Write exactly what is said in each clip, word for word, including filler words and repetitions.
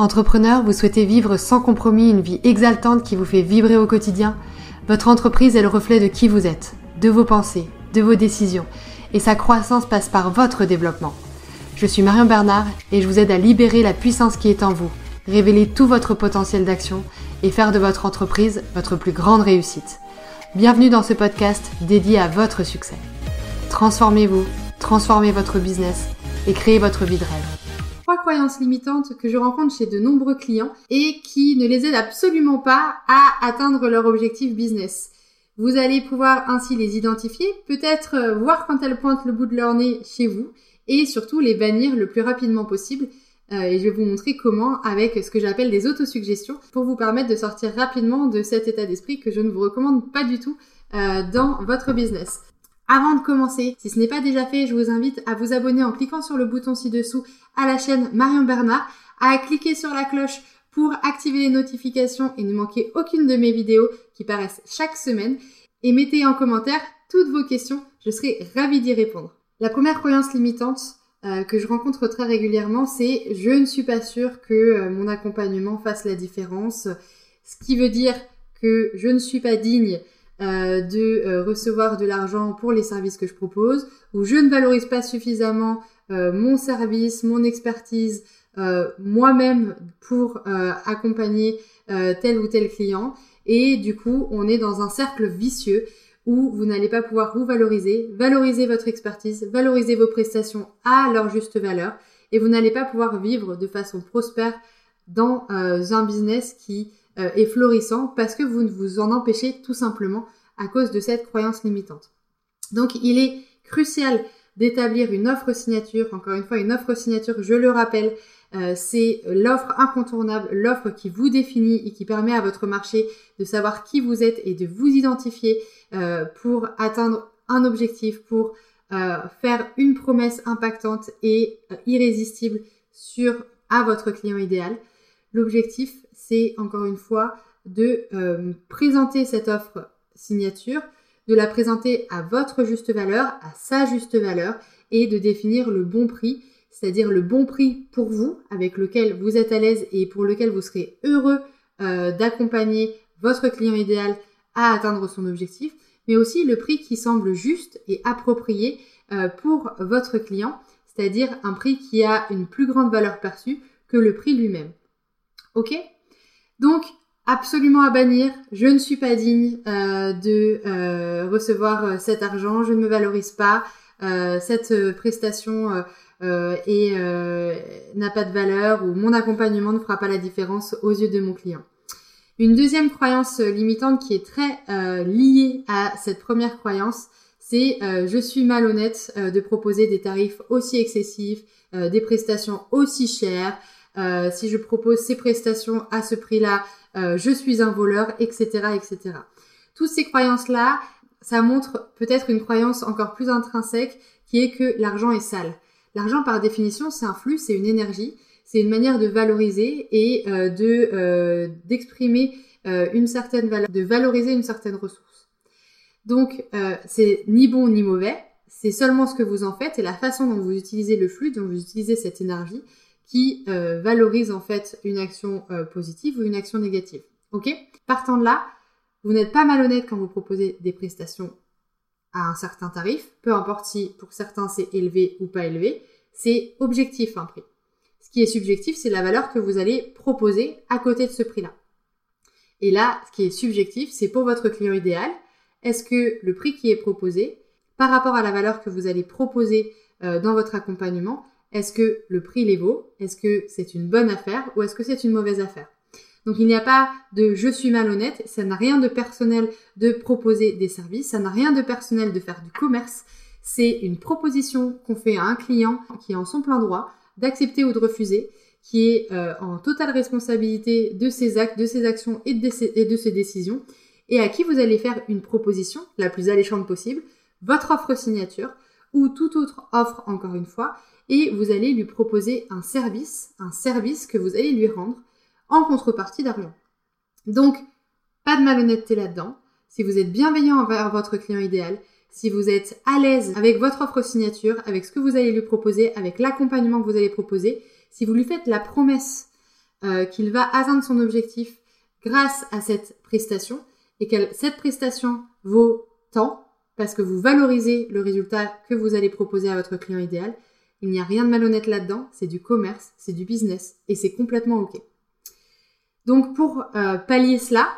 Entrepreneur, vous souhaitez vivre sans compromis une vie exaltante qui vous fait vibrer au quotidien? Votre entreprise est le reflet de qui vous êtes, de vos pensées, de vos décisions, et sa croissance passe par votre développement. Je suis Marion Bernard et je vous aide à libérer la puissance qui est en vous, révéler tout votre potentiel d'action et faire de votre entreprise votre plus grande réussite. Bienvenue dans ce podcast dédié à votre succès. Transformez-vous, transformez votre business et créez votre vie de rêve. Trois croyances limitantes que je rencontre chez de nombreux clients et qui ne les aident absolument pas à atteindre leur objectif business. Vous allez pouvoir ainsi les identifier, peut-être voir quand elles pointent le bout de leur nez chez vous et surtout les bannir le plus rapidement possible. Euh, et je vais vous montrer comment avec ce que j'appelle des autosuggestions pour vous permettre de sortir rapidement de cet état d'esprit que je ne vous recommande pas du tout euh, dans votre business. Avant de commencer, si ce n'est pas déjà fait, je vous invite à vous abonner en cliquant sur le bouton ci-dessous à la chaîne Marion Bernard, à cliquer sur la cloche pour activer les notifications et ne manquer aucune de mes vidéos qui paraissent chaque semaine. Et mettez en commentaire toutes vos questions, je serai ravie d'y répondre. La première croyance limitante euh, que je rencontre très régulièrement, c'est « je ne suis pas sûre que euh, mon accompagnement fasse la différence », ce qui veut dire que je ne suis pas digne Euh, de euh, recevoir de l'argent pour les services que je propose, ou je ne valorise pas suffisamment euh, mon service, mon expertise, euh, moi-même pour euh, accompagner euh, tel ou tel client. Et du coup, on est dans un cercle vicieux où vous n'allez pas pouvoir vous valoriser, valoriser votre expertise, valoriser vos prestations à leur juste valeur, et vous n'allez pas pouvoir vivre de façon prospère dans euh, un business qui est florissant parce que vous vous en empêchez tout simplement à cause de cette croyance limitante. Donc, il est crucial d'établir une offre signature. Encore une fois, une offre signature, je le rappelle, euh, c'est l'offre incontournable, l'offre qui vous définit et qui permet à votre marché de savoir qui vous êtes et de vous identifier euh, pour atteindre un objectif, pour euh, faire une promesse impactante et euh, irrésistible sur à votre client idéal. L'objectif, c'est encore une fois de euh, présenter cette offre signature, de la présenter à votre juste valeur, à sa juste valeur et de définir le bon prix, c'est-à-dire le bon prix pour vous, avec lequel vous êtes à l'aise et pour lequel vous serez heureux euh, d'accompagner votre client idéal à atteindre son objectif, mais aussi le prix qui semble juste et approprié euh, pour votre client, c'est-à-dire un prix qui a une plus grande valeur perçue que le prix lui-même. Ok, donc absolument à bannir, je ne suis pas digne euh, de euh, recevoir cet argent, je ne me valorise pas, euh, cette prestation euh, euh, et, euh, n'a pas de valeur ou mon accompagnement ne fera pas la différence aux yeux de mon client. Une deuxième croyance limitante qui est très euh, liée à cette première croyance, c'est euh, je suis malhonnête euh, de proposer des tarifs aussi excessifs, euh, des prestations aussi chères. Euh, si je propose ces prestations à ce prix-là, euh, je suis un voleur, et cetera, et cetera. Toutes ces croyances-là, ça montre peut-être une croyance encore plus intrinsèque qui est que l'argent est sale. L'argent, par définition, c'est un flux, c'est une énergie, c'est une manière de valoriser et euh, de euh, d'exprimer euh, une certaine valeur, de valoriser une certaine ressource. Donc, euh, c'est ni bon ni mauvais, c'est seulement ce que vous en faites et la façon dont vous utilisez le flux, dont vous utilisez cette énergie, qui euh, valorise en fait une action euh, positive ou une action négative. Ok ? Partant de là, vous n'êtes pas malhonnête quand vous proposez des prestations à un certain tarif, peu importe si pour certains c'est élevé ou pas élevé, c'est objectif un prix. Ce qui est subjectif, c'est la valeur que vous allez proposer à côté de ce prix-là. Et là, ce qui est subjectif, c'est pour votre client idéal, est-ce que le prix qui est proposé, par rapport à la valeur que vous allez proposer euh, dans votre accompagnement, est-ce que le prix les vaut? Est-ce que c'est une bonne affaire ou est-ce que c'est une mauvaise affaire? Donc, il n'y a pas de « je suis malhonnête », ça n'a rien de personnel de proposer des services, ça n'a rien de personnel de faire du commerce. C'est une proposition qu'on fait à un client qui est en son plein droit d'accepter ou de refuser, qui est euh, en totale responsabilité de ses actes, de ses actions et de ses, et de ses décisions et à qui vous allez faire une proposition la plus alléchante possible, votre offre signature ou toute autre offre encore une fois, et vous allez lui proposer un service, un service que vous allez lui rendre en contrepartie d'argent. Donc, pas de malhonnêteté là-dedans. Si vous êtes bienveillant envers votre client idéal, si vous êtes à l'aise avec votre offre signature, avec ce que vous allez lui proposer, avec l'accompagnement que vous allez proposer, si vous lui faites la promesse euh, qu'il va atteindre son objectif grâce à cette prestation et que cette prestation vaut tant parce que vous valorisez le résultat que vous allez proposer à votre client idéal. Il n'y a rien de malhonnête là-dedans, c'est du commerce, c'est du business et c'est complètement ok. Donc pour euh, pallier cela,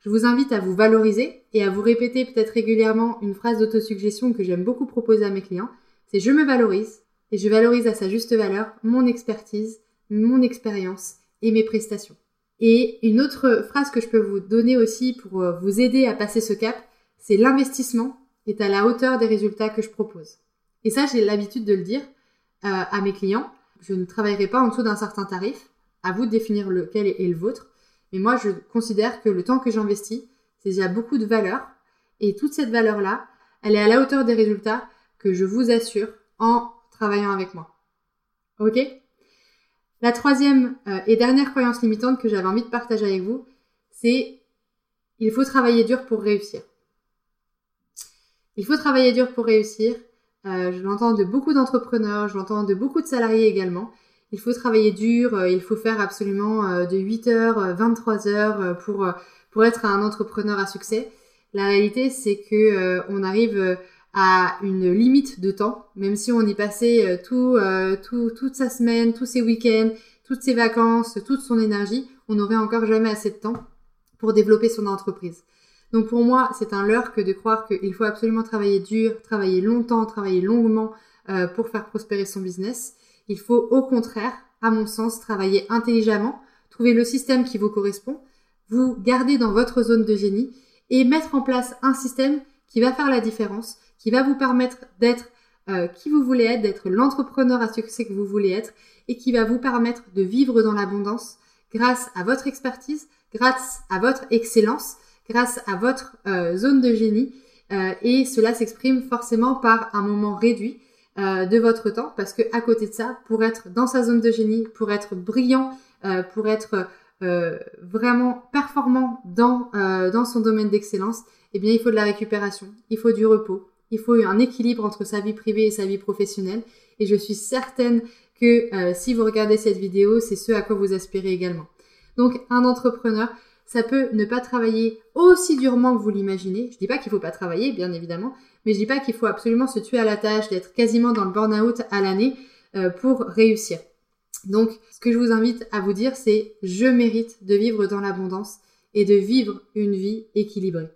je vous invite à vous valoriser et à vous répéter peut-être régulièrement une phrase d'autosuggestion que j'aime beaucoup proposer à mes clients, c'est « je me valorise » et je valorise à sa juste valeur mon expertise, mon expérience et mes prestations. Et une autre phrase que je peux vous donner aussi pour vous aider à passer ce cap, c'est « l'investissement est à la hauteur des résultats que je propose ». Et ça, j'ai l'habitude de le dire. Euh, à mes clients, je ne travaillerai pas en dessous d'un certain tarif, à vous de définir lequel est le vôtre, mais moi je considère que le temps que j'investis, c'est déjà beaucoup de valeur, et toute cette valeur-là, elle est à la hauteur des résultats que je vous assure en travaillant avec moi. Ok ? La troisième euh, et dernière croyance limitante que j'avais envie de partager avec vous, c'est il faut travailler dur pour réussir. Il faut travailler dur pour réussir. Euh, je l'entends de beaucoup d'entrepreneurs, je l'entends de beaucoup de salariés également. Il faut travailler dur, euh, il faut faire absolument euh, de huit heures, euh, vingt-trois heures euh, pour, euh, pour être un entrepreneur à succès. La réalité, c'est que euh, on arrive à une limite de temps, même si on y passait euh, tout, euh, tout, toute sa semaine, tous ses week-ends, toutes ses vacances, toute son énergie, on n'aurait encore jamais assez de temps pour développer son entreprise. Donc pour moi, c'est un leurre que de croire qu'il faut absolument travailler dur, travailler longtemps, travailler longuement euh, pour faire prospérer son business. Il faut au contraire, à mon sens, travailler intelligemment, trouver le système qui vous correspond, vous garder dans votre zone de génie et mettre en place un système qui va faire la différence, qui va vous permettre d'être euh, qui vous voulez être, d'être l'entrepreneur à succès que vous voulez être et qui va vous permettre de vivre dans l'abondance grâce à votre expertise, grâce à votre excellence, grâce à votre euh, zone de génie euh, et cela s'exprime forcément par un moment réduit euh, de votre temps parce que à côté de ça, pour être dans sa zone de génie, pour être brillant, euh, pour être euh, vraiment performant dans, euh, dans son domaine d'excellence, eh bien il faut de la récupération, il faut du repos, il faut un équilibre entre sa vie privée et sa vie professionnelle et je suis certaine que euh, si vous regardez cette vidéo, c'est ce à quoi vous aspirez également. Donc un entrepreneur, ça peut ne pas travailler aussi durement que vous l'imaginez. Je dis pas qu'il faut pas travailler, bien évidemment, mais je dis pas qu'il faut absolument se tuer à la tâche, d'être quasiment dans le burn-out à l'année euh, pour réussir. Donc, ce que je vous invite à vous dire, c'est « je mérite de vivre dans l'abondance et de vivre une vie équilibrée ».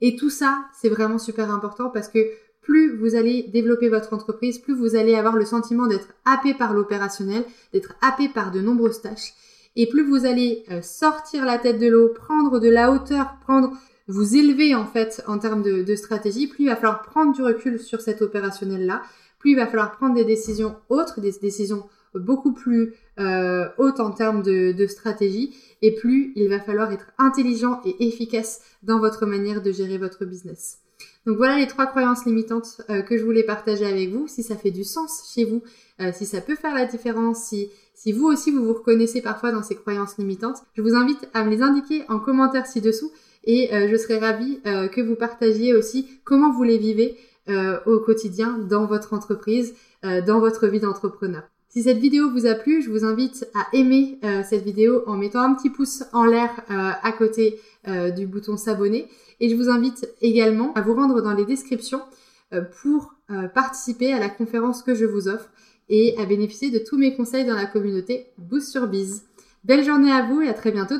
Et tout ça, c'est vraiment super important parce que plus vous allez développer votre entreprise, plus vous allez avoir le sentiment d'être happé par l'opérationnel, d'être happé par de nombreuses tâches. Et plus vous allez sortir la tête de l'eau, prendre de la hauteur, prendre, vous élever en fait en termes de, de stratégie, plus il va falloir prendre du recul sur cet opérationnel-là, plus il va falloir prendre des décisions autres, des décisions beaucoup plus euh, hautes en termes de, de stratégie, et plus il va falloir être intelligent et efficace dans votre manière de gérer votre business. Donc voilà les trois croyances limitantes euh, que je voulais partager avec vous. Si ça fait du sens chez vous, euh, si ça peut faire la différence, si, si vous aussi vous vous reconnaissez parfois dans ces croyances limitantes, je vous invite à me les indiquer en commentaire ci-dessous et euh, je serais ravie euh, que vous partagiez aussi comment vous les vivez euh, au quotidien dans votre entreprise, euh, dans votre vie d'entrepreneur. Si cette vidéo vous a plu, je vous invite à aimer euh, cette vidéo en mettant un petit pouce en l'air euh, à côté euh, du bouton s'abonner. Et je vous invite également à vous rendre dans les descriptions euh, pour euh, participer à la conférence que je vous offre et à bénéficier de tous mes conseils dans la communauté Boost sur Biz. Belle journée à vous et à très bientôt.